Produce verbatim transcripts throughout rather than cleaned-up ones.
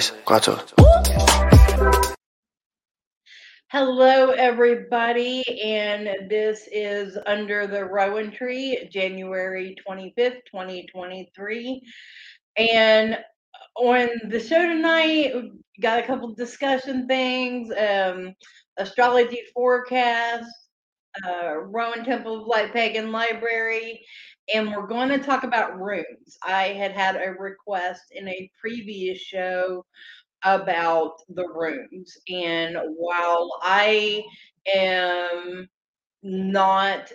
tres, cuatro. Hello, everybody, and this is Under the Rowan Tree, January twenty-fifth, twenty twenty-three. And on the show tonight, we got a couple of discussion things, um, astrology forecast, uh, Rowan Temple of Light Pagan Library, and we're going to talk about runes. I had had a request in a previous show about the runes, and while I am not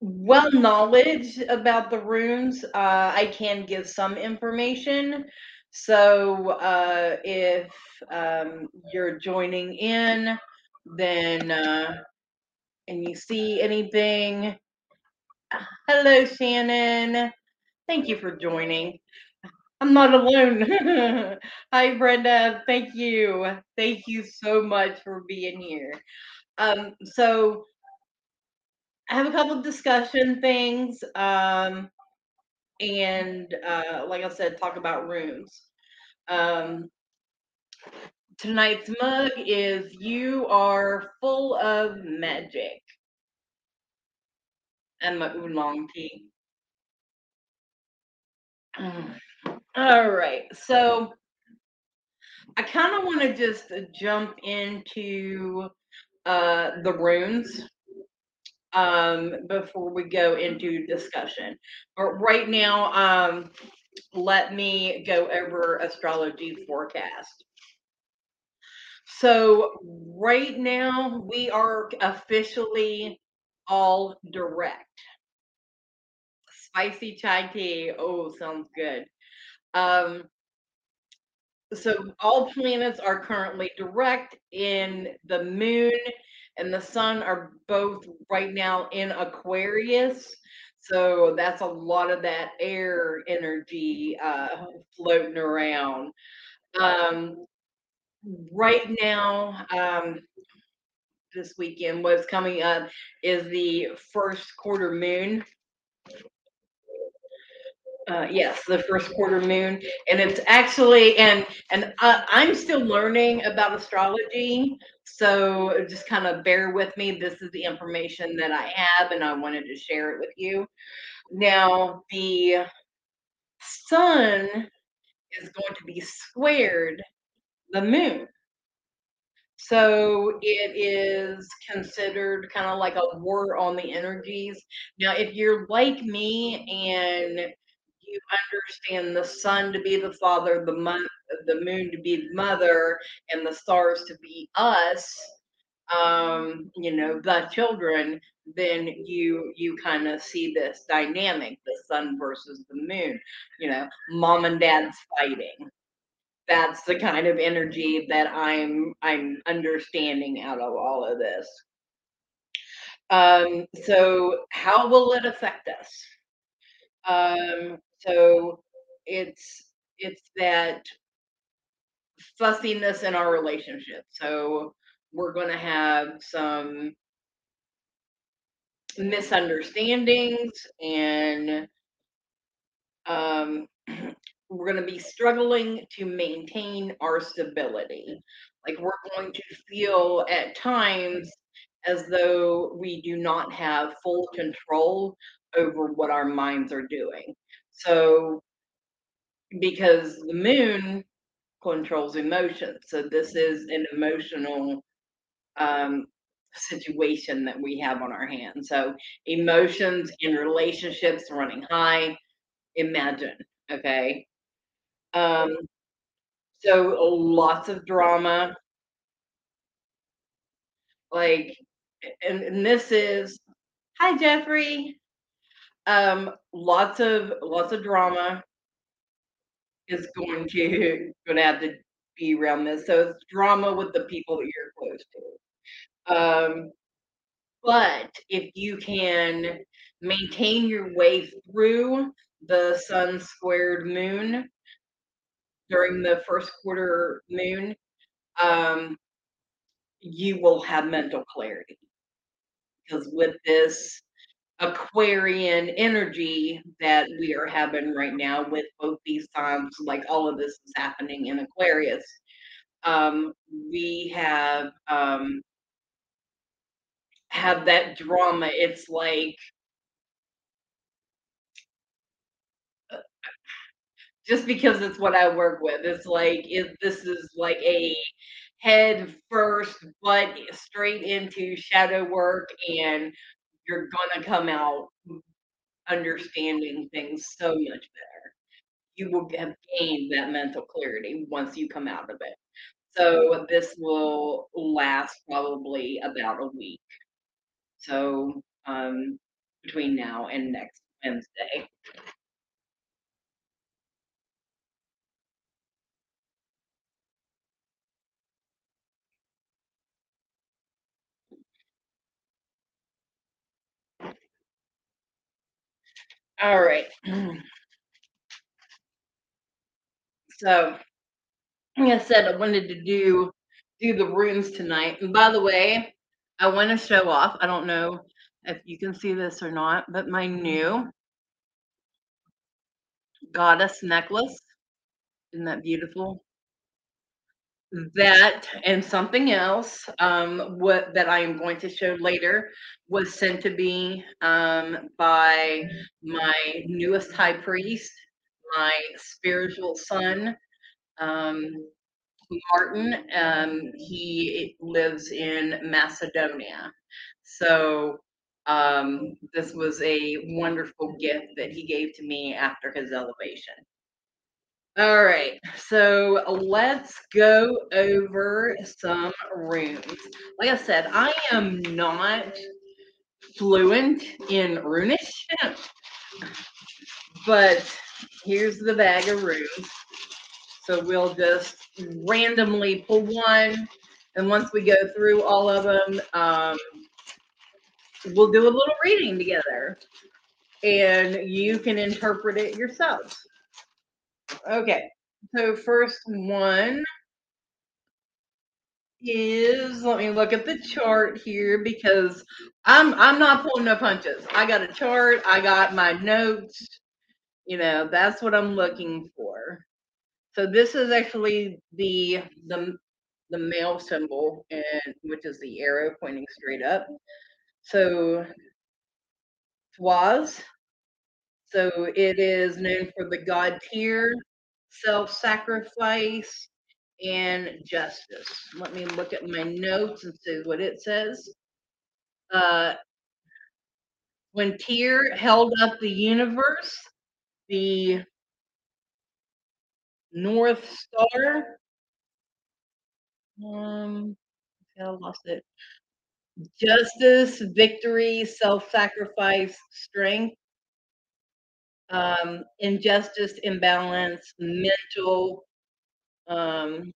well knowledge about the runes, uh, I can give some information. So uh, if um, you're joining in, then uh, and you see anything, hello Shannon, thank you for joining. I'm not alone. Hi, Brenda. Thank you. Thank you so much for being here. Um, so I have a couple of discussion things. Um, and uh, like I said, talk about runes. Um, tonight's mug is You Are Full of Magic. And my oolong tea. All right, so I kind of want to just jump into uh, the runes um, before we go into discussion. But right now, um, let me go over astrology forecast. So right now, we are officially all direct. Spicy chai tea. Oh, sounds good. Um, so all planets are currently direct, and the moon and the sun are both right now in Aquarius. So that's a lot of that air energy uh, floating around. Um, right now, um, this weekend, what's coming up is the first quarter moon. Uh, yes, the first quarter moon, and it's actually, and and uh, I'm still learning about astrology, so just kind of bear with me. This is the information that I have, and I wanted to share it with you. Now, the sun is going to be squared the moon, so it is considered kind of like a war on the energies. Now, if you're like me and you understand the sun to be the father, the month, the moon to be the mother, and the stars to be us, um, you know, the children, then you you kind of see this dynamic, the sun versus the moon, you know, mom and dad's fighting. That's the kind of energy that I'm I'm understanding out of all of this. Um, so how will it affect us? Um, so it's, it's that fussiness in our relationship. So we're going to have some misunderstandings, and, um, we're going to be struggling to maintain our stability. Like, we're going to feel at times as though we do not have full control over what our minds are doing. So, because the moon controls emotions, so this is an emotional um, situation that we have on our hands. So emotions and relationships running high, imagine, okay? Um, so lots of drama. Like, and, and this is, hi Jeffrey. Um, lots of lots of drama is going to going to have to be around this. So it's drama with the people that you're close to. Um, but if you can maintain your way through the sun squared moon during the first quarter moon, um, you will have mental clarity, because with this Aquarian energy that we are having right now with both these times. Like, all of this is happening in Aquarius. Um, we have um, have that drama. It's like just because it's what I work with, it's like it, this is like a head first, but straight into shadow work, and you're gonna come out understanding things so much better. You will have gained that mental clarity once you come out of it. So this will last probably about a week. So um, between now and next Wednesday. All right. So, like I said, I wanted to do do the runes tonight. And by the way, I want to show off. I don't know if you can see this or not, but my new goddess necklace. Isn't that beautiful? That and something else um, what that I am going to show later was sent to me um, by my newest high priest, my spiritual son, um, Martin. Um, he lives in Macedonia. So um, this was a wonderful gift that he gave to me after his elevation. All right, so let's go over some runes. Like I said, I am not fluent in runish, but here's the bag of runes. So we'll just randomly pull one, and once we go through all of them, um, we'll do a little reading together, and you can interpret it yourselves. Okay, so first one is, let me look at the chart here, because I'm I'm not pulling no punches. I got a chart, I got my notes, you know, that's what I'm looking for. So this is actually the the the male symbol, and which is the arrow pointing straight up. So Twas. So it is known for the god tier, self-sacrifice, and justice. Let me look at my notes and see what it says. Uh, when Tyr held up the universe, the North Star, um, I lost it. Justice, victory, self-sacrifice, strength. Um, injustice, imbalance, mental, um,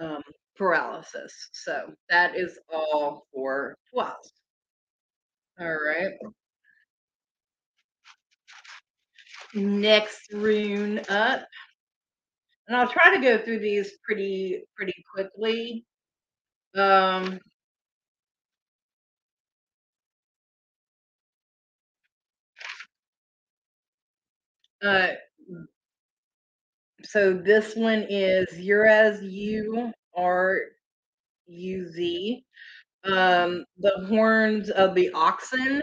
um, paralysis. So that is all for twelve. All right. Next rune up. And I'll try to go through these pretty, pretty quickly. Um, Uh, so this one is Uruz, U R U Z, um, the horns of the oxen.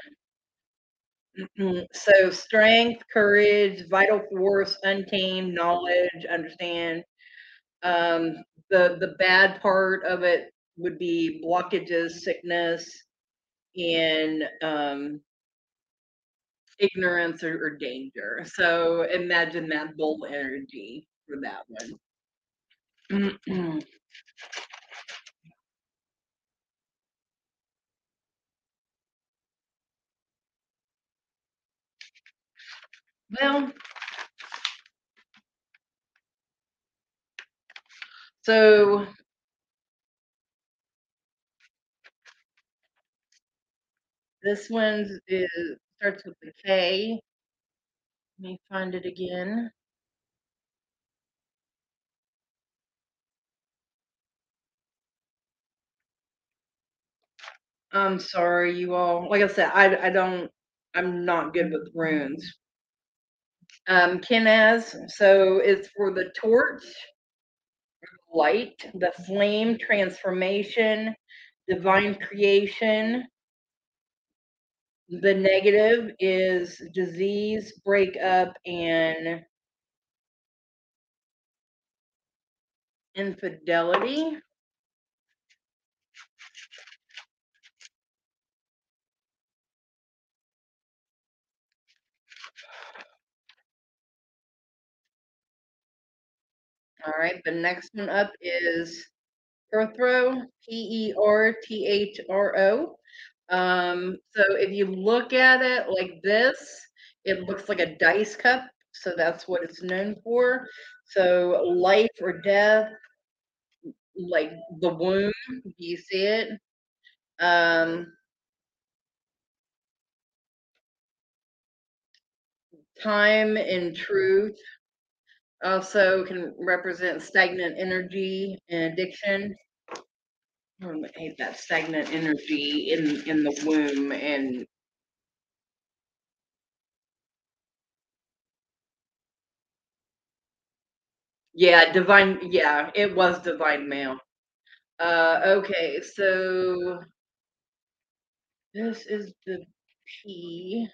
So strength, courage, vital force, untamed, knowledge, understand. Um, the, the bad part of it would be blockages, sickness, and um, ignorance or, or danger. So imagine that bull energy for that one. Well, so this one's is starts with the K. Let me find it again. I'm sorry, you all. Like I said, I I don't. I'm not good with runes. Um, Kenaz. So it's for the torch, light, the flame, transformation, divine creation. The negative is disease, breakup, and infidelity. All right, the next one up is Perthro, P E R T H R O. Um, so if you look at it like this, it looks like a dice cup. So that's what it's known for. So life or death, like the womb. Do you see it? Um, time and truth. Also can represent stagnant energy and addiction. Oh, I hate that stagnant energy in, in the womb and yeah, divine. Yeah, it was divine male. Uh, okay, so this is the P.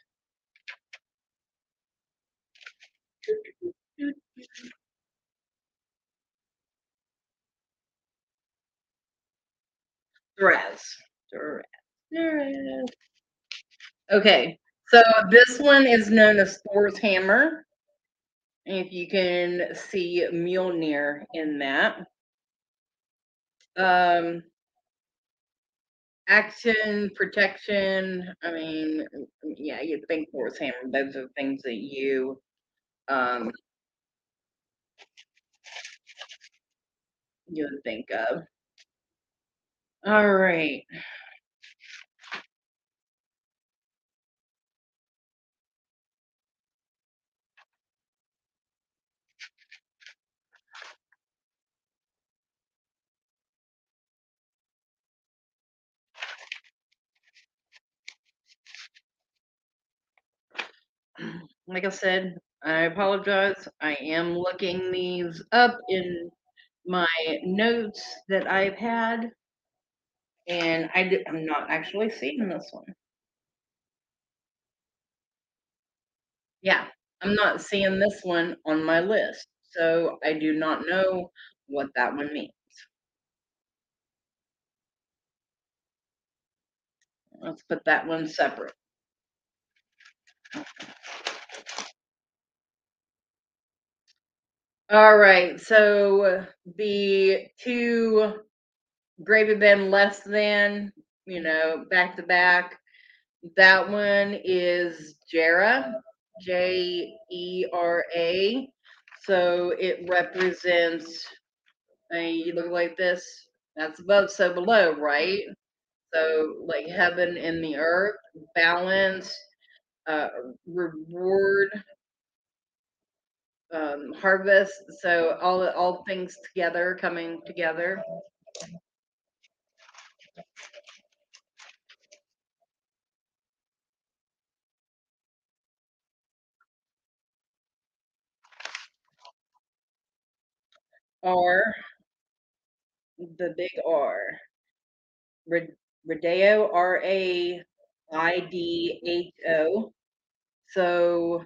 Therese. Therese. Therese. Okay, so this one is known as Thor's hammer. If you can see Mjolnir in that. Um, action, protection. I mean, yeah, you think Thor's hammer. Those are things that you. Um, you would think of. All right. Like I said, I apologize. I am looking these up in my notes that I've had. And I did, I'm not actually seeing this one. Yeah, I'm not seeing this one on my list. So I do not know what that one means. Let's put that one separate. All right, so the two greater than, less than, you know, back to back. That one is Jera, J E R A. So it represents, I mean, you look like this, that's above, so below, right? So like heaven and the earth, balance, uh, reward, um, harvest. So all all things together, coming together. R, the big R, Radeo, R A I D H O. So,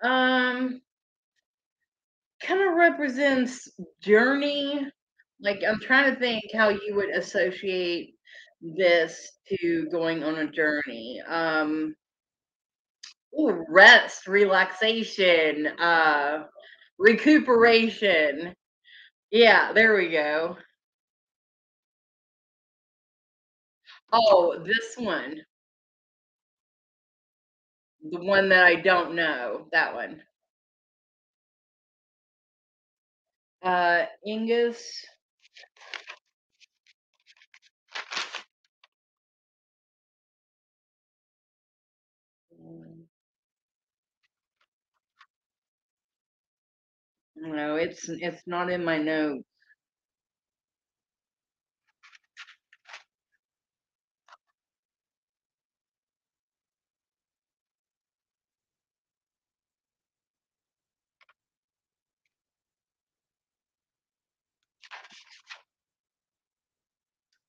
um, kind of represents journey. Like, I'm trying to think how you would associate this to going on a journey. Um, ooh, rest, relaxation, uh, recuperation. Yeah, there we go. Oh, this one. The one that I don't know, that one. Uh, Ingus. No, it's it's not in my notes.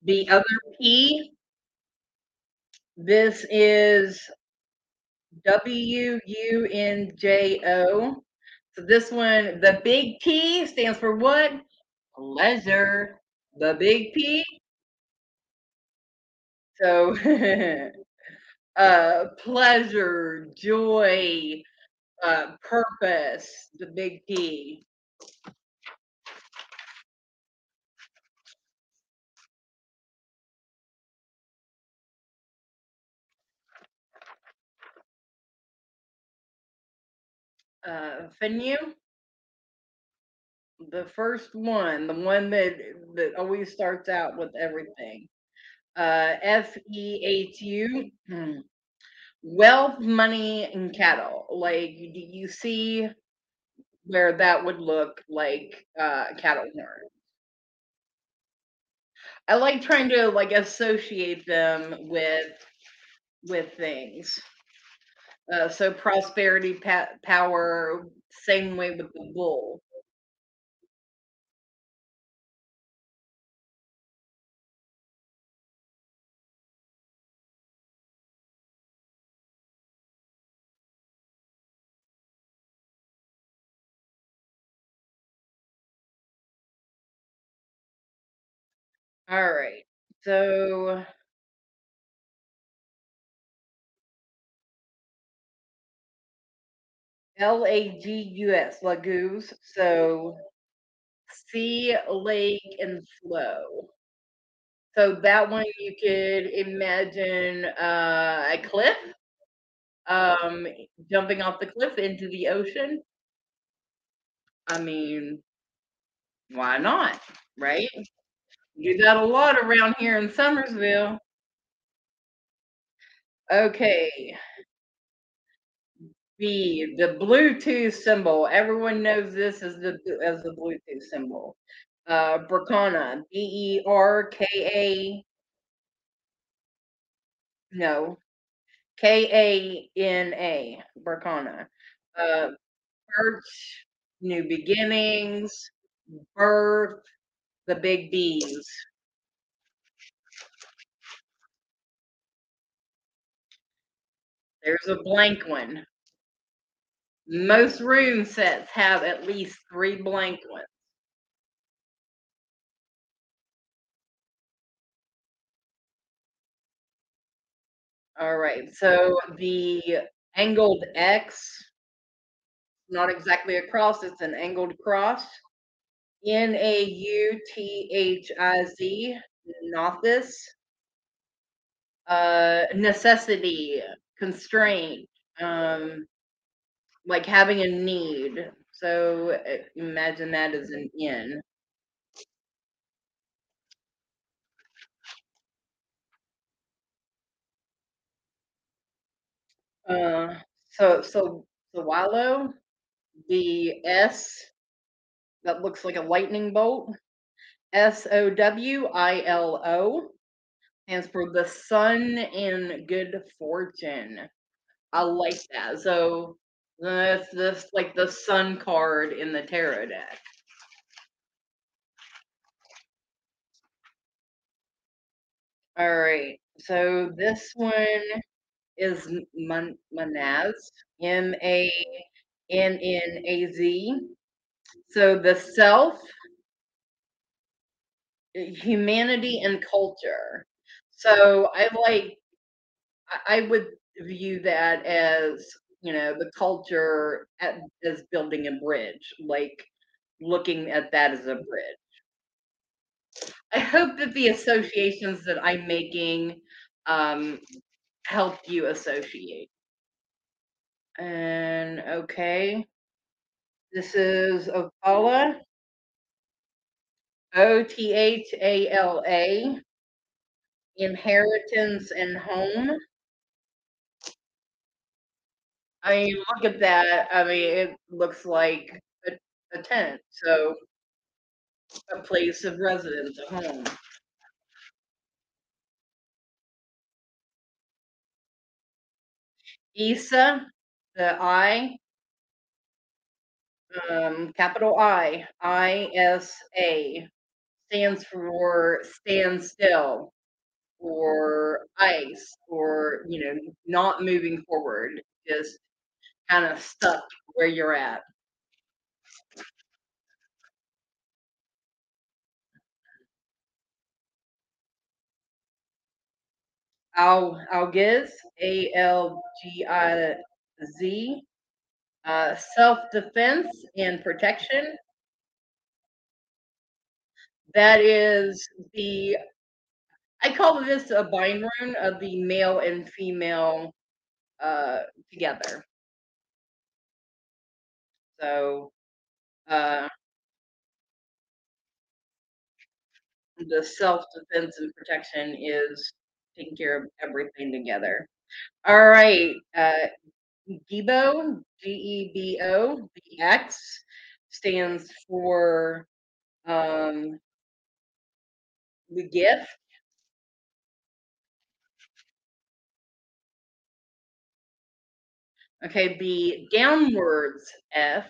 The other P, this is W U N J O. So this one, the big P stands for what? Pleasure. The big P. So uh, pleasure, joy, uh, purpose, the big P. Uh, Finu, the first one, the one that, that always starts out with everything. Uh, F E H U, hmm. Wealth, money, and cattle. Like, do you see where that would look like uh, cattle horns? I like trying to like associate them with with things. Uh, so prosperity, pa- power, same way with the bull. All right, so... L A G U S, Lagoose, so sea, lake, and flow. So that one you could imagine uh, a cliff, um, jumping off the cliff into the ocean. I mean, why not, right? You do that a lot around here in Summersville. Okay. B, the Bluetooth symbol. Everyone knows this as the as the Bluetooth symbol. Uh, Berkana, B E R K A. No, K A N A, Berkana. Uh, birch, new beginnings, birth, the big B's. There's a blank one. Most room sets have at least three blank ones. All right, so the angled X, not exactly a cross, it's an angled cross. N A U T H I Z, Nothiz. Uh, necessity, constraint. Um, Like having a need. So imagine that as an in. Uh, so, so the wallow, the S, that looks like a lightning bolt. S O W I L O, stands for the sun and good fortune. I like that. So That's this like the sun card in the tarot deck. All right, so this one is Man- Manaz, M A N N A Z. So the self, humanity, and culture. So I like, I would view that as, you know, the culture at, as building a bridge, like looking at that as a bridge. I hope that the associations that I'm making um, help you associate. And okay, this is Othala, O T H A L A, inheritance and home. I mean, look at that. I mean, it looks like a, a tent, so a place of residence, a home. Isa, the I, um, capital I, I S A, stands for stand still, or ice, or, you know, not moving forward, just kind of stuck where you're at. Al Algiz, A L G I Z, uh, self-defense and protection. That is the, I call this a bind rune of the male and female uh, together. So uh, the self-defense and protection is taking care of everything together. All right. Uh, Gebo, G E B O, the X stands for um, the gift. Okay, the downwards F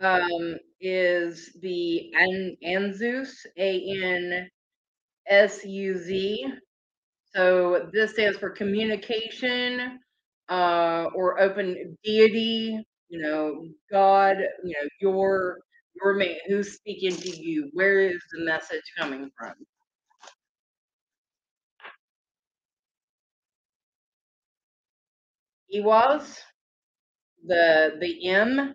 um, is the an, Anzus, A N S U Z. So this stands for communication uh, or open deity, you know, God, you know, your, your man, who's speaking to you, where is the message coming from? Iwas, the the M,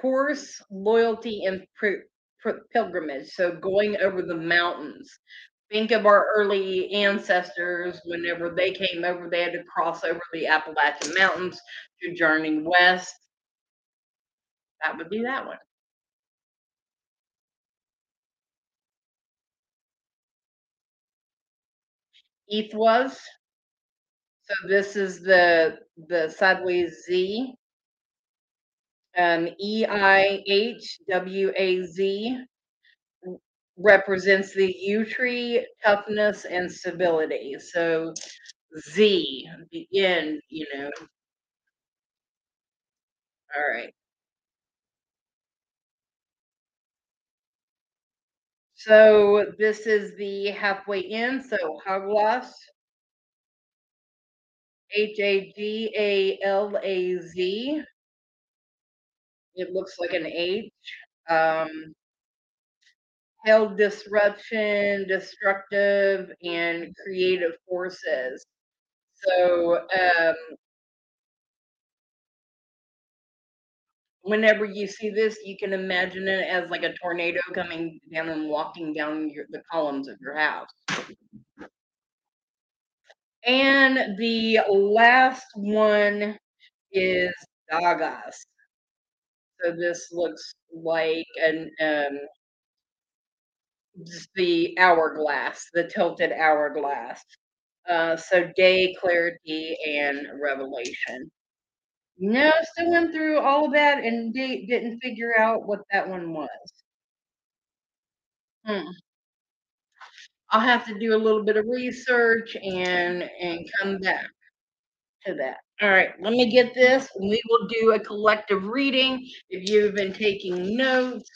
horse, loyalty, and pr- pr- pilgrimage. So going over the mountains. Think of our early ancestors. Whenever they came over, they had to cross over the Appalachian Mountains to journey west. That would be that one. Ethwas. So this is the the sideways Z, um, E I H W A Z represents the yew tree, toughness, and stability. So Z, the end, you know. All right. So this is the halfway in, so Haglas. H A G A L A Z. It looks like an H. Um, hell, disruption, destructive, and creative forces. So um, whenever you see this, you can imagine it as like a tornado coming down and walking down your, the columns of your house. And the last one is Dagas. So this looks like an um, just the hourglass, the tilted hourglass. Uh, so day, clarity, and revelation. No, still went through all of that and de- didn't figure out what that one was. Hmm. I'll have to do a little bit of research and and come back to that. All right, let me get this. We will do a collective reading. If you've been taking notes,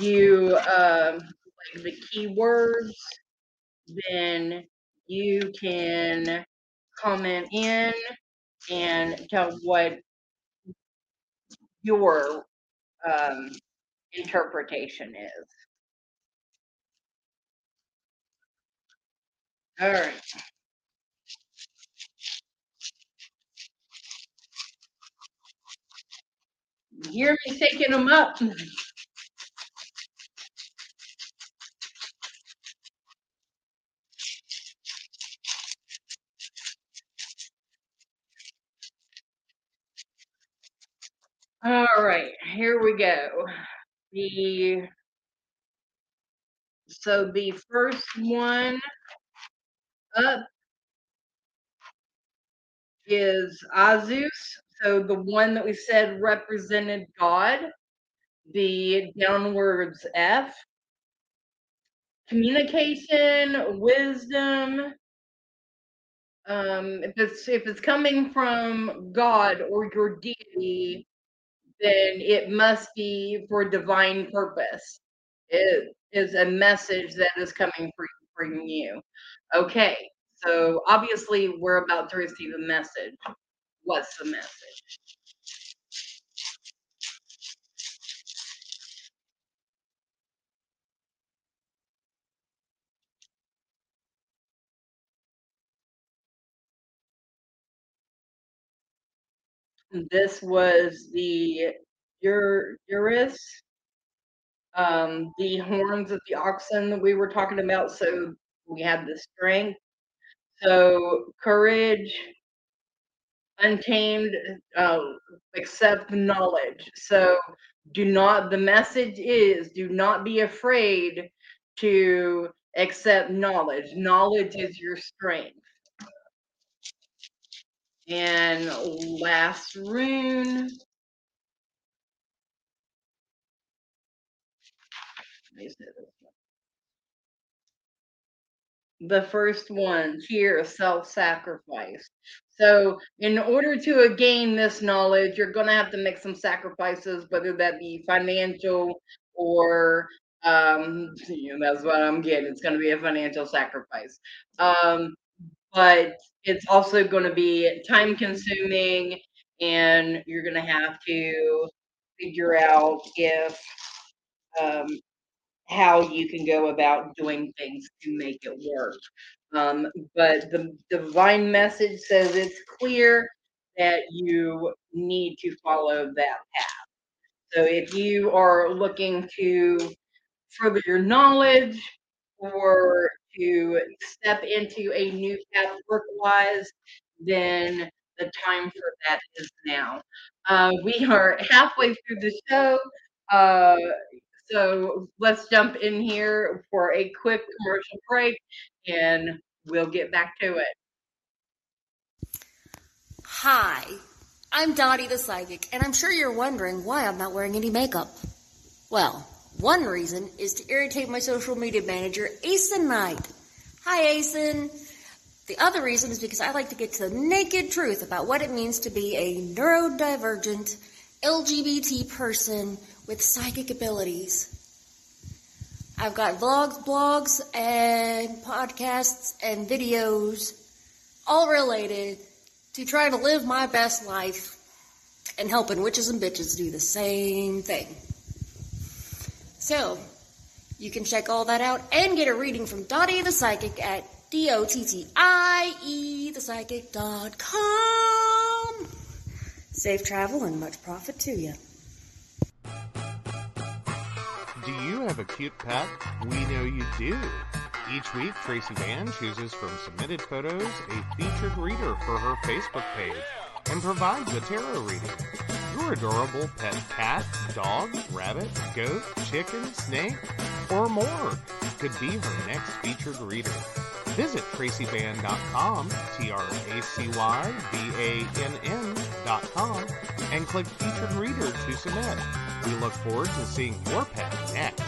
you um, like the key words, then you can comment in and tell what your um, interpretation is. All right. You hear me taking them up. All right, here we go. The so the first one up is Azus, so the one that we said represented God, the downwards F, communication, wisdom. Um, if it's if it's coming from God or your deity, then it must be for divine purpose. It is a message that is coming from you. Okay, so obviously we're about to receive a message. What's the message? This was the Eurus, um, the horns of the oxen that we were talking about. So we had the strength. So courage, untamed, uh, accept knowledge. So do not, the message is, do not be afraid to accept knowledge. Knowledge is your strength. And last rune. The first one here, self-sacrifice. So in order to gain this knowledge, you're going to have to make some sacrifices, whether that be financial or, um, you know, that's what I'm getting. It's going to be a financial sacrifice. Um, But it's also going to be time consuming, and you're going to have to figure out if um, how you can go about doing things to make it work. Um, but the divine message says it's clear that you need to follow that path. So if you are looking to further your knowledge or to step into a new path work-wise, then the time for that is now. Uh, we are halfway through the show, uh, so let's jump in here for a quick commercial break, and we'll get back to it. Hi, I'm Dottie the Psychic, and I'm sure you're wondering why I'm not wearing any makeup. Well, one reason is to irritate my social media manager, Asen Knight. Hi, Asen. The other reason is because I like to get to the naked truth about what it means to be a neurodivergent L G B T person with psychic abilities. I've got vlogs, blogs, and podcasts and videos all related to trying to live my best life and helping witches and bitches do the same thing. So, you can check all that out and get a reading from Dottie the Psychic at D O T T I E the psychic dot com. Safe travel and much profit to you. Do you have a cute pet? We know you do. Each week, Tracy Bann chooses from submitted photos a featured reader for her Facebook page and provides a tarot reading. Your adorable pet cat, dog, rabbit, goat, chicken, snake, or more could be her next featured reader. Visit tracy bann dot com, T R A C Y B A N N dot com, and click Featured Reader to submit. We look forward to seeing your pet next.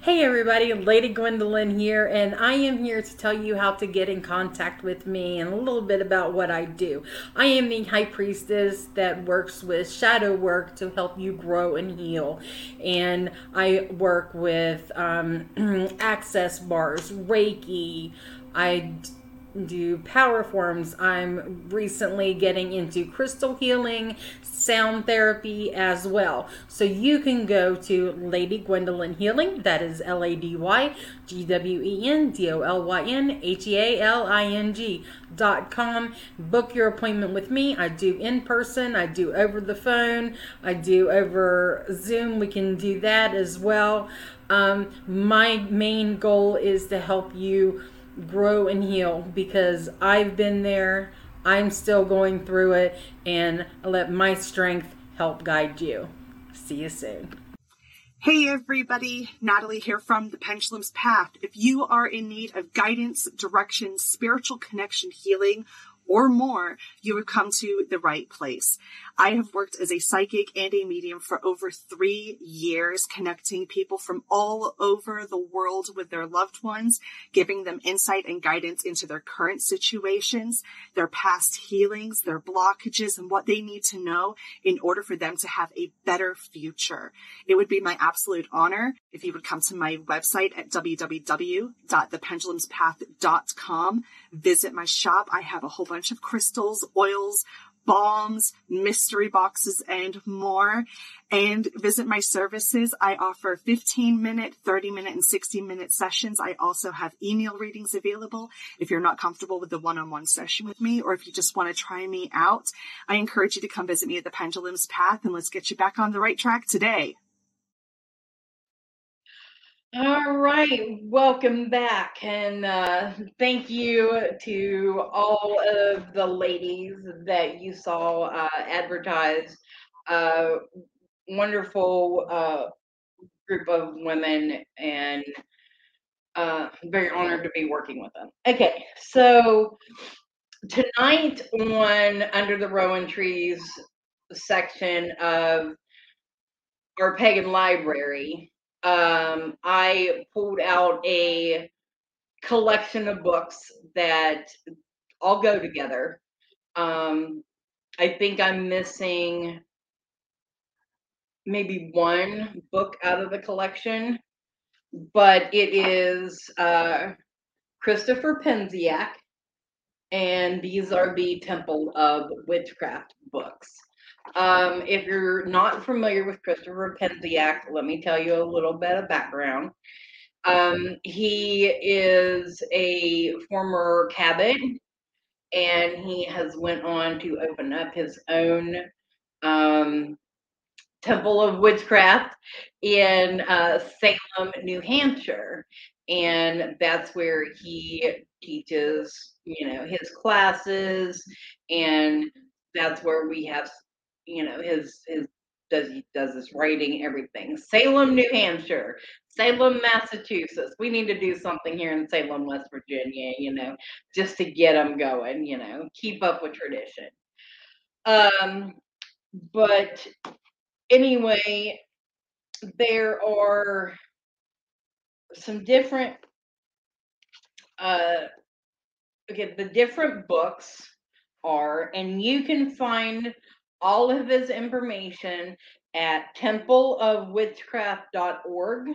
Hey everybody, Lady Gwendolyn here, and I am here to tell you how to get in contact with me and a little bit about what I do. I am the high priestess that works with shadow work to help you grow and heal, and I work with um, access bars, Reiki, I do power forms. I'm recently getting into crystal healing, sound therapy as well. So you can go to Lady Gwendolyn Healing. That is L A D Y G W E N D O L Y N H E A L I N G dot com. Book your appointment with me. I do in person. I do over the phone. I do over Zoom. We can do that as well. Um, my main goal is to help you grow and heal, because I've been there, I'm still going through it, and I let my strength help guide you. See you soon. Hey everybody, Natalie here from The Pendulum's Path. If you are in need of guidance, direction, spiritual connection, healing, or more, you would come to the right place. I have worked as a psychic and a medium for over three years, connecting people from all over the world with their loved ones, giving them insight and guidance into their current situations, their past healings, their blockages, and what they need to know in order for them to have a better future. It would be my absolute honor if you would come to my website at w w w dot the pendulums path dot com. Visit my shop. I have a whole bunch of crystals, oils, balms, mystery boxes, and more. And visit my services. I offer fifteen minute, thirty minute, and sixty minute sessions. I also have email readings available. If you're not comfortable with the one-on-one session with me, or if you just want to try me out, I encourage you to come visit me at The Pendulum's Path, and let's get you back on the right track today. All right, welcome back, and uh, thank you to all of the ladies that you saw uh, advertised. Uh, wonderful uh, group of women, and uh, very honored to be working with them. Okay, so tonight on Under the Rowan Trees section of our Pagan Library, Um, I pulled out a collection of books that all go together. Um, I think I'm missing maybe one book out of the collection, but it is uh, Christopher Penczak, and these are the Temple of Witchcraft books. Um, if you're not familiar with Christopher Penczak, let me tell you a little bit of background. Um, he is a former cabbage, and he has went on to open up his own um, Temple of Witchcraft in uh, Salem, New Hampshire, and that's where he teaches, you know, his classes, and that's where we have, you know, his, his does he does his writing, everything. Salem, New Hampshire, Salem, Massachusetts. We need to do something here in Salem, West Virginia, you know, just to get them going, you know, keep up with tradition. Um, but anyway, there are some different, uh, okay, the different books are, and you can find all of his information at temple of witchcraft dot org.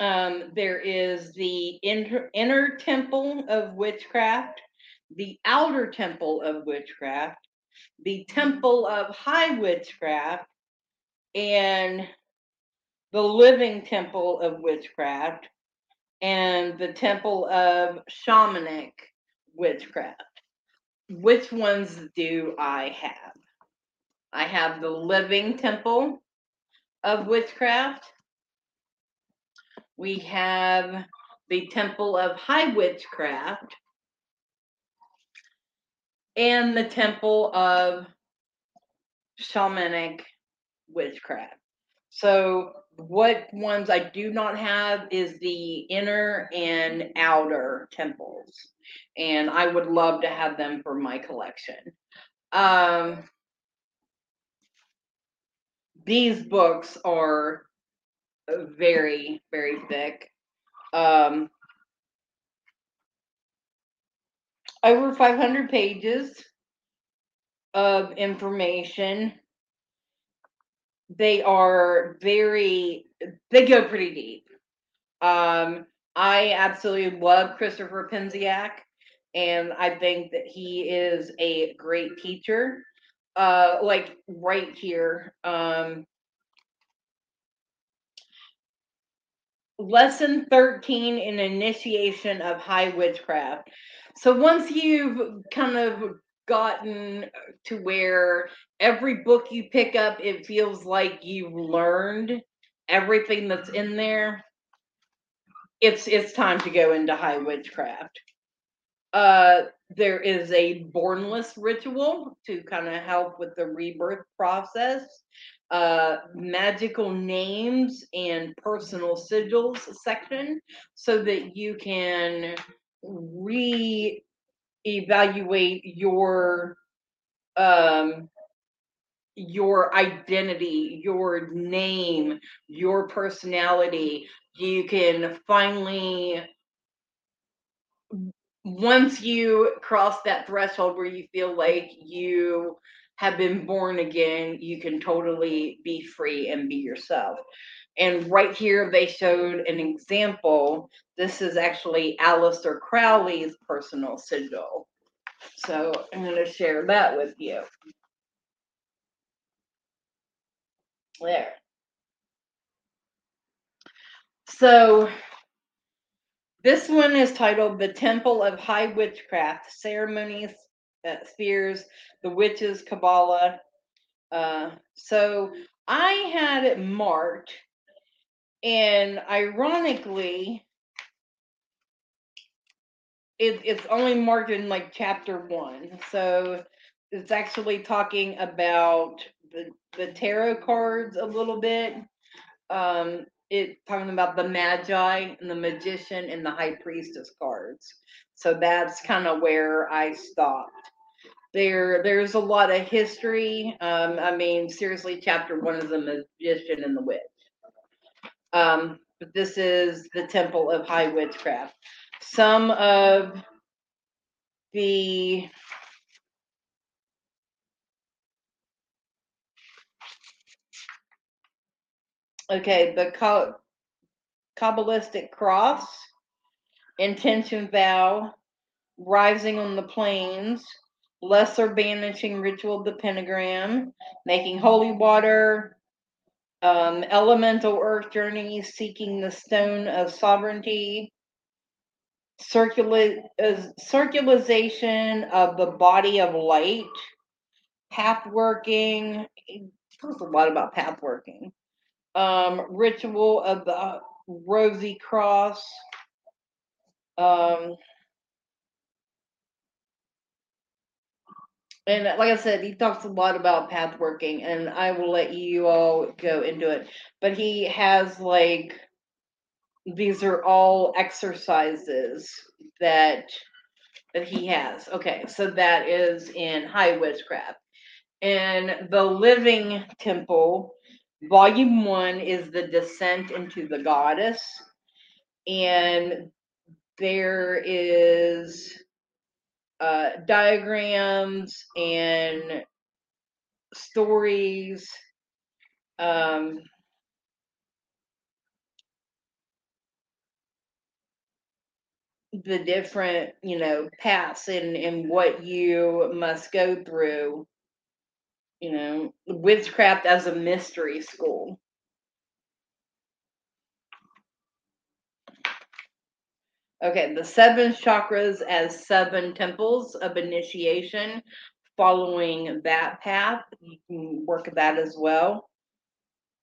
Um, there is the inter, inner temple of witchcraft, the outer temple of witchcraft, the temple of high witchcraft, and the living temple of witchcraft, and the temple of shamanic witchcraft. Which ones do I have? I have the Living Temple of Witchcraft. We have the Temple of High Witchcraft. And the Temple of Shamanic Witchcraft. So what ones I do not have is the inner and outer temples, and I would love to have them for my collection. Um, these books are very, very thick. Um, over five hundred pages of information. They are very, they go pretty deep. Um, I absolutely love Christopher Penczak, and I think that he is a great teacher, uh, like right here. Um, lesson thirteen in Initiation of High Witchcraft. So once you've kind of gotten to where every book you pick up, it feels like you've learned everything that's in there, it's it's time to go into high witchcraft. Uh, there is a bornless ritual to kind of help with the rebirth process, uh, magical names and personal sigils section, so that you can re evaluate your um your identity, your name, your personality. You can finally, once you cross that threshold where you feel like you have been born again, you can totally be free and be yourself. And right here, they showed an example. This is actually Aleister Crowley's personal sigil. So I'm going to share that with you. There. So this one is titled The Temple of High Witchcraft, Ceremonies, uh, Spheres, the Witches, Kabbalah. Uh, so I had it marked, and ironically, it, it's only marked in like chapter one. So it's actually talking about the, the tarot cards a little bit. Um, it's talking about the Magi and the Magician and the High Priestess cards. So that's kind of where I stopped. There, there's a lot of history. Um, I mean, seriously, chapter one is the Magician and the Witch. Um, but this is the Temple of High Witchcraft. Some of the Okay, the Kabbalistic cross, intention vow, rising on the plains, lesser banishing ritual of the pentagram, making holy water, um, elemental earth journeys, seeking the stone of sovereignty, circula- uh, circularization of the body of light, path working. It talks a lot about path working. Um, ritual of the Rosy Cross, um, and like I said, he talks a lot about path working, and I will let you all go into it. But he has like, these are all exercises that that he has. Okay, so that is in High Witchcraft, and the Living Temple. Volume one is the descent into the goddess, and there is uh, diagrams and stories. Um, the different, you know, paths and, and what you must go through. You know, witchcraft as a mystery school. Okay, the seven chakras as seven temples of initiation. Following that path, you can work that as well.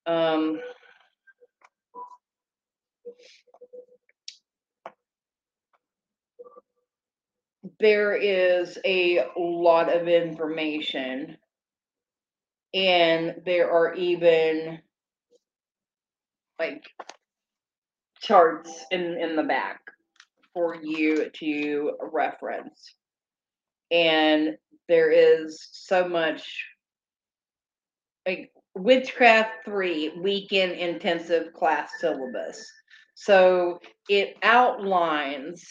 Um, there is a lot of information. And there are even like charts in, in the back for you to reference. And there is so much like Witchcraft three Weekend Intensive Class Syllabus. So it outlines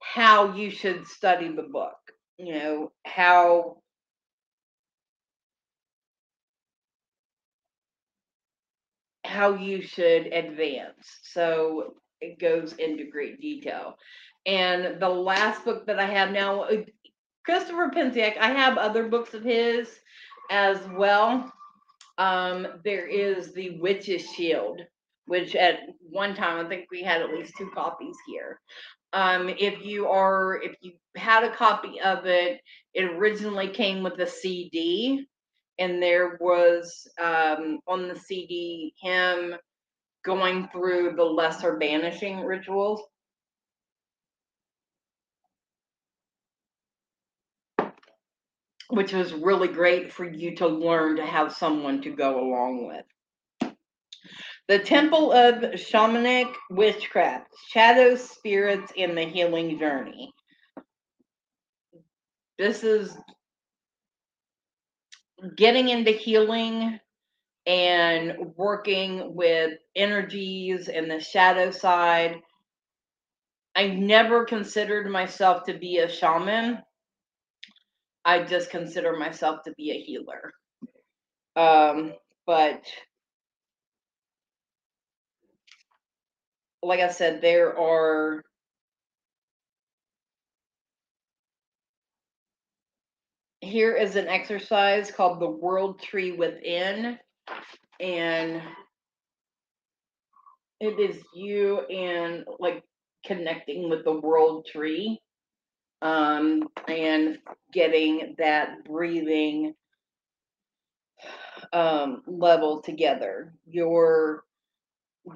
how you should study the book, you know, how. how you should advance. So it goes into great detail. And the last book that I have now, Christopher Penczak, I have other books of his as well. Um, there is The Witch's Shield, which at one time, I think we had at least two copies here. Um, if you are, if you had a copy of it, it originally came with a C D. And there was um, on the C D him going through the lesser banishing rituals. Which was really great for you to learn to have someone to go along with. The Temple of Shamanic Witchcraft, Shadows, Spirits, and the Healing Journey. This is getting into healing and working with energies and the shadow side. I never considered myself to be a shaman. I just consider myself to be a healer. Um, but like I said, there are here is an exercise called the World Tree Within, and it is you and like connecting with the world tree, um, and getting that breathing um, level together, your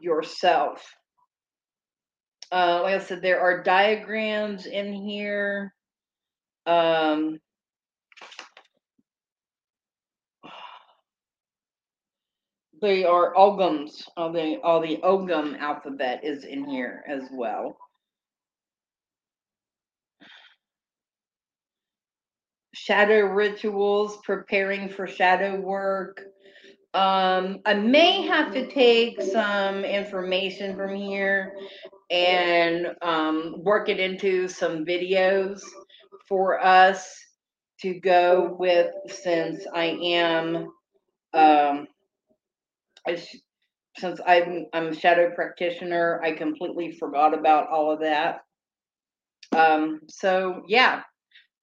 yourself. Uh, like I said, there are diagrams in here. Um, They are ogums. All the all the ogum alphabet is in here as well. Shadow rituals, preparing for shadow work. Um, I may have to take some information from here and um, work it into some videos for us to go with, since I am. Um, Since I'm, I'm a shadow practitioner, I completely forgot about all of that. Um, so, yeah,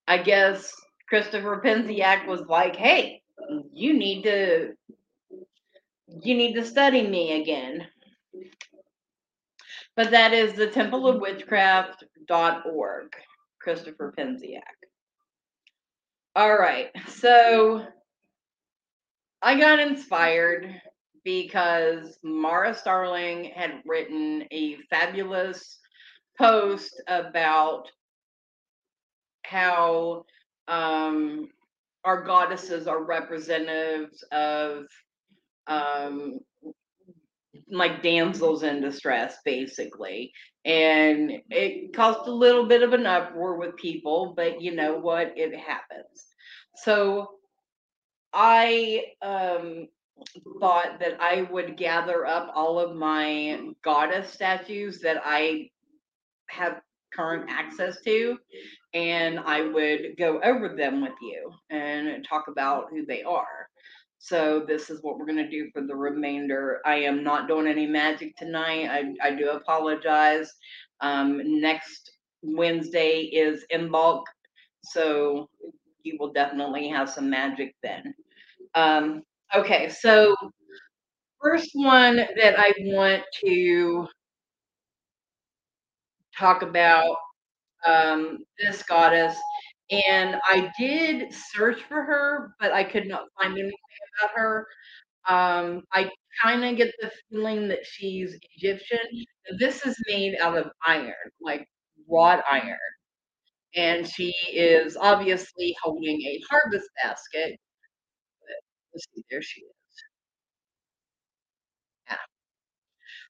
I guess Christopher Penczak was like, hey, you need to, you need to study me again. But that is the temple of witchcraft dot org, Christopher Penczak. All right, so I got inspired because Mara Starling had written a fabulous post about how um, our goddesses are representatives of um, like damsels in distress, basically. And it caused a little bit of an uproar with people, but you know what? It happens. So I... Um, thought that I would gather up all of my goddess statues that I have current access to, and I would go over them with you and talk about who they are. So this is what we're going to do for the remainder. I am not doing any magic tonight. I, I do apologize. Um, next Wednesday is Imbolc, so you will definitely have some magic then. Um, Okay, so first one that I want to talk about, um, this goddess, and I did search for her, but I could not find anything about her. Um, I kind of get the feeling that she's Egyptian. This is made out of iron, like wrought iron. And she is obviously holding a harvest basket. Let's see, there she is. Yeah.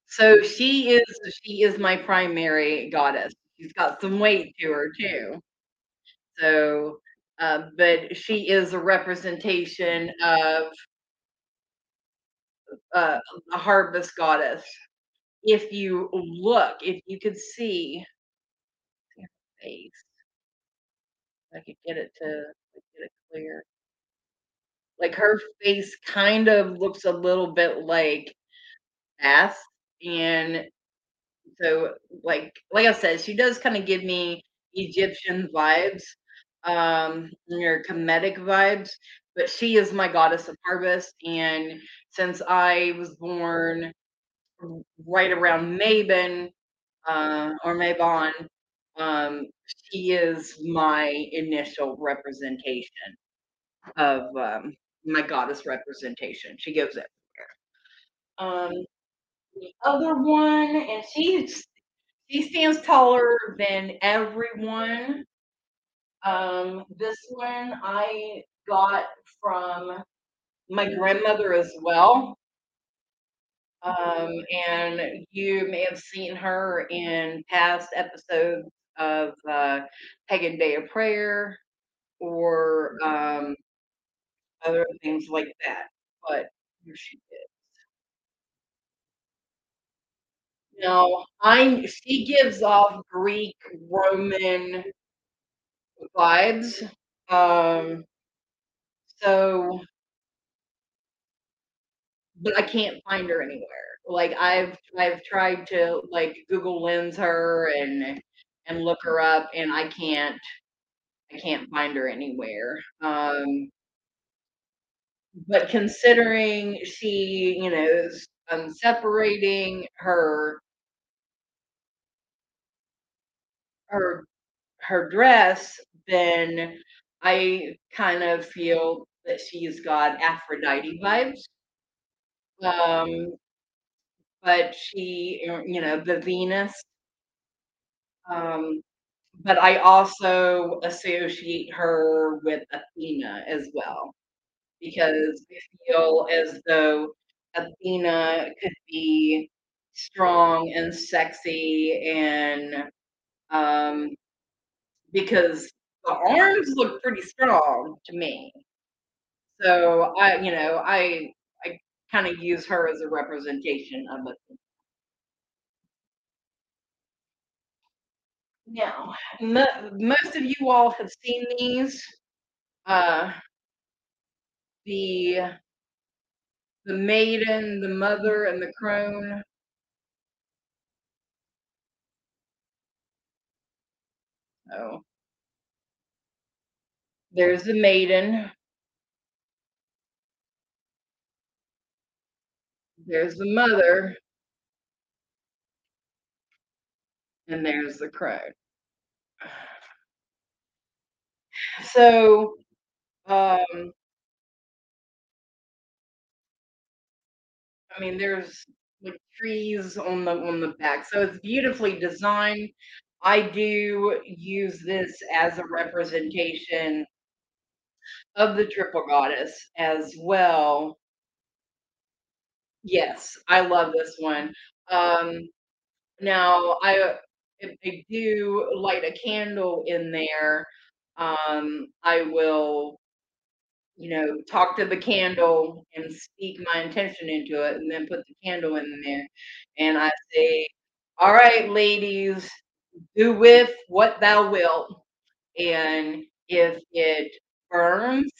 So she is she is my primary goddess. She's got some weight to her too. So, uh, but she is a representation of uh, a harvest goddess. If you look, if you could see her face, I could get it to get it clear. Like her face kind of looks a little bit like ass. And so like, like I said, she does kind of give me Egyptian vibes, um, or Kemetic vibes, but she is my goddess of harvest. And since I was born right around Mabon, uh, or Mabon, um, she is my initial representation of, um, my goddess representation. She goes everywhere. Um, the other one, and she's she stands taller than everyone. Um, this one I got from my grandmother as well. Um, and you may have seen her in past episodes of uh, Pagan Day of Prayer. or um, other things like that. But here she is. No, I. She gives off Greek, Roman vibes. Um, so, but I can't find her anywhere. Like I've I've tried to like Google Lens her and and look her up, and I can't I can't find her anywhere. Um, but considering she, you know, is um, separating her her her dress, then I kind of feel that she's got Aphrodite vibes. Um, but she, you know, the Venus. Um, but I also associate her with Athena as well, because I feel as though Athena could be strong and sexy, and um, because the arms look pretty strong to me. So I, you know, I I kind of use her as a representation of Athena. Now, mo- most of you all have seen these. Uh, the the maiden, the mother, and the crone. Oh, there's the maiden. There's the mother. And there's the crone. So, um, I mean, there's like trees on the on the back. So it's beautifully designed. I do use this as a representation of the triple goddess as well. Yes, I love this one. Um, now I. If I do light a candle in there, um, I will, you know, talk to the candle and speak my intention into it, and then put the candle in there. And I say, all right, ladies, do with what thou wilt. And if it burns,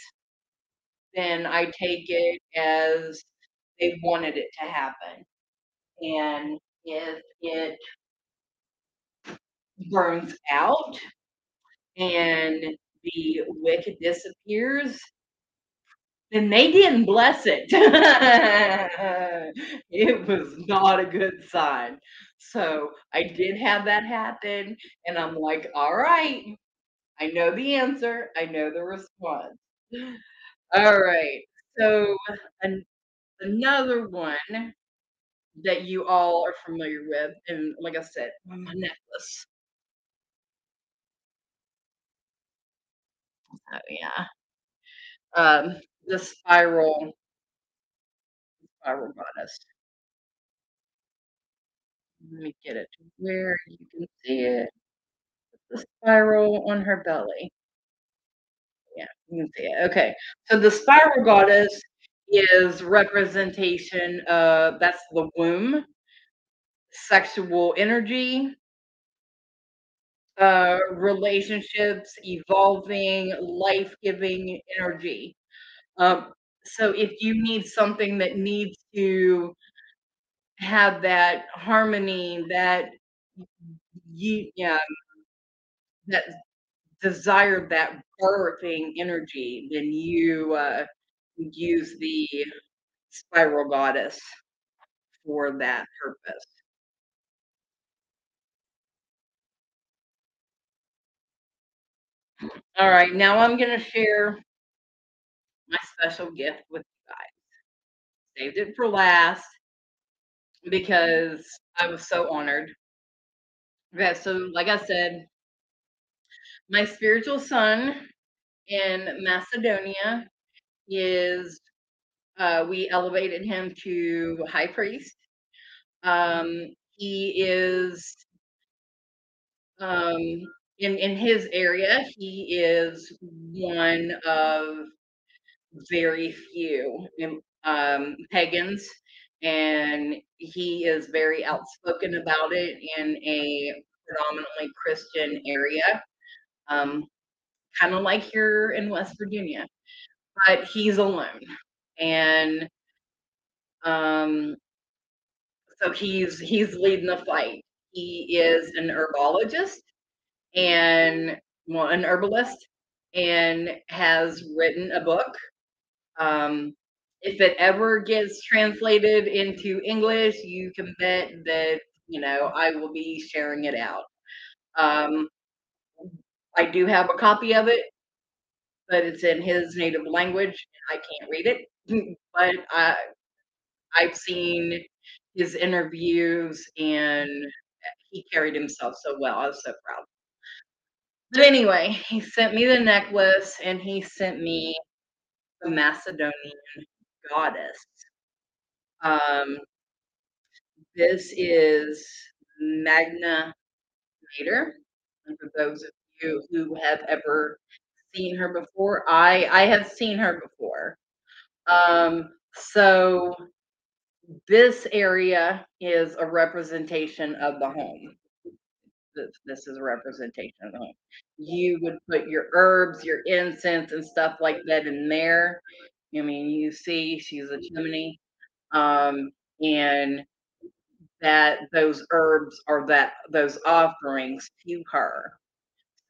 then I take it as they wanted it to happen. And if it burns out and the wick disappears, then they didn't bless it. It was not a good sign. So I did have that happen, and I'm like, all right, I know the answer, I know the response. All right, so an- another one that you all are familiar with, and like I said, my necklace. Oh yeah, um, the spiral, spiral goddess. Let me get it to where you can see it. The spiral on her belly. Yeah, you can see it. Okay, so the spiral goddess is representation of, that's the womb, sexual energy, uh relationships, evolving, life-giving energy. Um so if you need something that needs to have that harmony, that you yeah that desire, that birthing energy, then you uh use the spiral goddess for that purpose. All right, now I'm going to share my special gift with you guys. Saved it for last because I was so honored. Okay, so like I said, my spiritual son in Macedonia is, uh, we elevated him to high priest. Um, he is... Um, in, in his area, he is one of very few um, pagans, and he is very outspoken about it in a predominantly Christian area, um, kind of like here in West Virginia. But he's alone, and um, so he's he's leading the fight. He is an herbologist and well, an herbalist, and has written a book. Um, if it ever gets translated into English, you can bet that you know I will be sharing it out. Um, I do have a copy of it, but it's in his native language. I can't read it, but I, I've seen his interviews, and he carried himself so well. I was so proud. But anyway, he sent me the necklace, and he sent me the Macedonian goddess. Um, this is Magna Mater. And for those of you who have ever seen her before, I, I have seen her before. Um, so this area is a representation of the home. This, this is a representation of the home. You would put your herbs, your incense, and stuff like that in there. I mean, you see, she's a chimney, um, and that those herbs are that those offerings to her.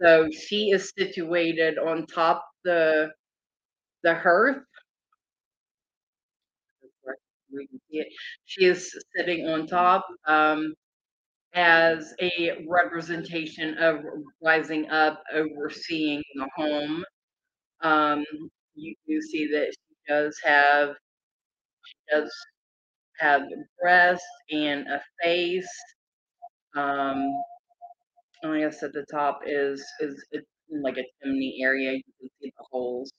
So she is situated on top the the hearth. She is sitting on top um, as a representation of rising up, overseeing the home. Um, you do see that she does have she does have a breast and a face. Um, I guess at the top is is it's like a chimney area. You can see the holes,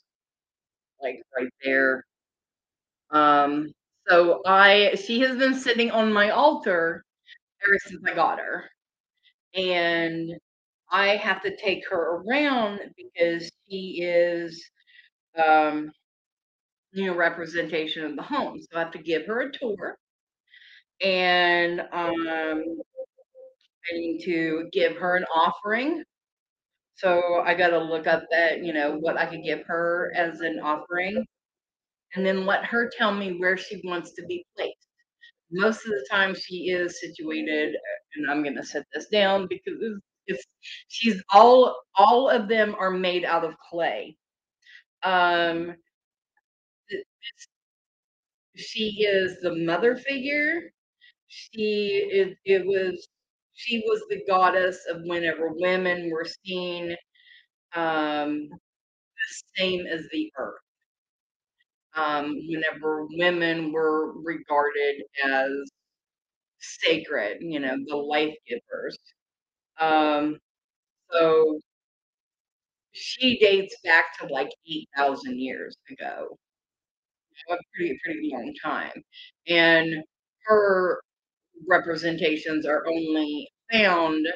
like right there. Um, so I she has been sitting on my altar ever since I got her, and I have to take her around because she is, um, you know, representation of the home. So I have to give her a tour, and um. I need to give her an offering. So I got to look up that, you know, what I could give her as an offering, and then let her tell me where she wants to be placed. Most of the time she is situated, and I'm going to set this down because it's, it's, she's all, all of them are made out of clay. Um, she is the mother figure. She, it, it was, She was the goddess of whenever women were seen, um, the same as the earth. Um, whenever women were regarded as sacred, you know, the life givers. Um, so she dates back to like eight thousand years ago, a pretty, pretty long time. And her representations are only found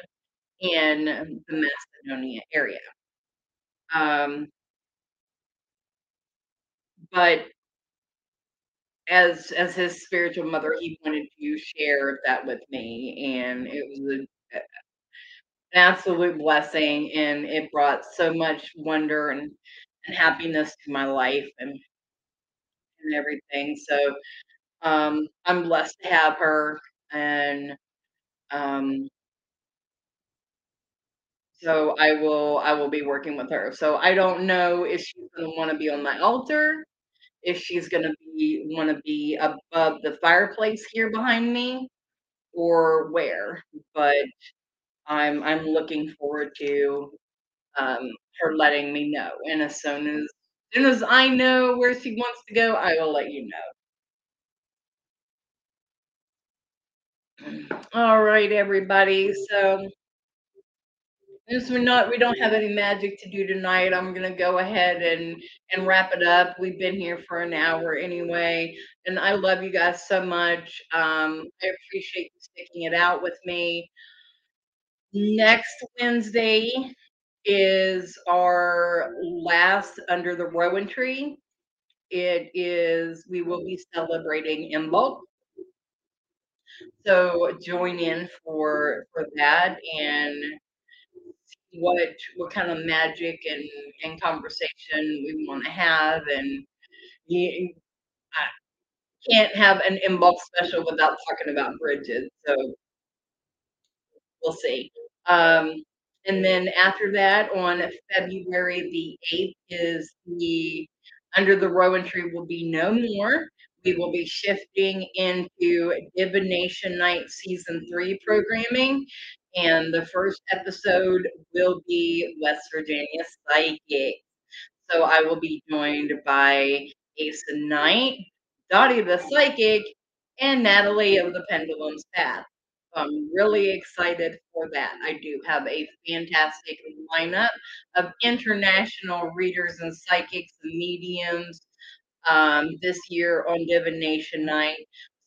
in the Macedonia area. Um, but as as his spiritual mother, he wanted to share that with me, and it was a, an absolute blessing, and it brought so much wonder and, and happiness to my life and and everything. So um, I'm blessed to have her. And um, so I will I will be working with her. So I don't know if she's going to want to be on my altar, if she's going to be want to be above the fireplace here behind me, or where. But I'm I'm looking forward to um, her letting me know. And as soon as, as soon as I know where she wants to go, I will let you know. All right, everybody. So since we're not, we don't have any magic to do tonight, I'm gonna go ahead and and wrap it up. We've been here for an hour anyway, and I love you guys so much. Um, I appreciate you sticking it out with me. Next Wednesday is our last under the Rowan tree. It is, we will be celebrating Imbolc. So join in for for that and see what what kind of magic and, and conversation we want to have. And you, I can't have an Imbolc special without talking about bridges. So we'll see. Um, and then after that, on February the eighth is the Under the Rowan Tree will be no more. We will be shifting into Divination Night Season three programming. And the first episode will be West Virginia Psychic. So I will be joined by Asen Knight, Dottie the Psychic, and Natalie of The Pendulum's Path. I'm really excited for that. I do have a fantastic lineup of international readers and psychics and mediums um, this year on Divination Night.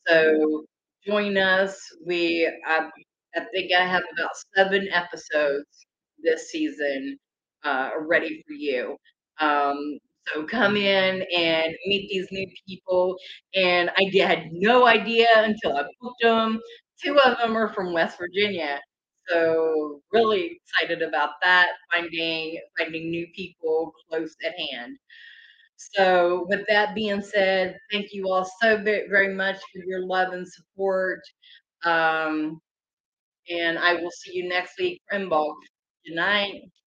So join us. We, I, I think I have about seven episodes this season uh, ready for you. Um, So come in and meet these new people. And I had no idea until I booked them. Two of them are from West Virginia. So really excited about that, finding finding new people close at hand. So with that being said, thank you all so very, very much for your love and support. Um, and I will see you next week for Imbolc. Good night.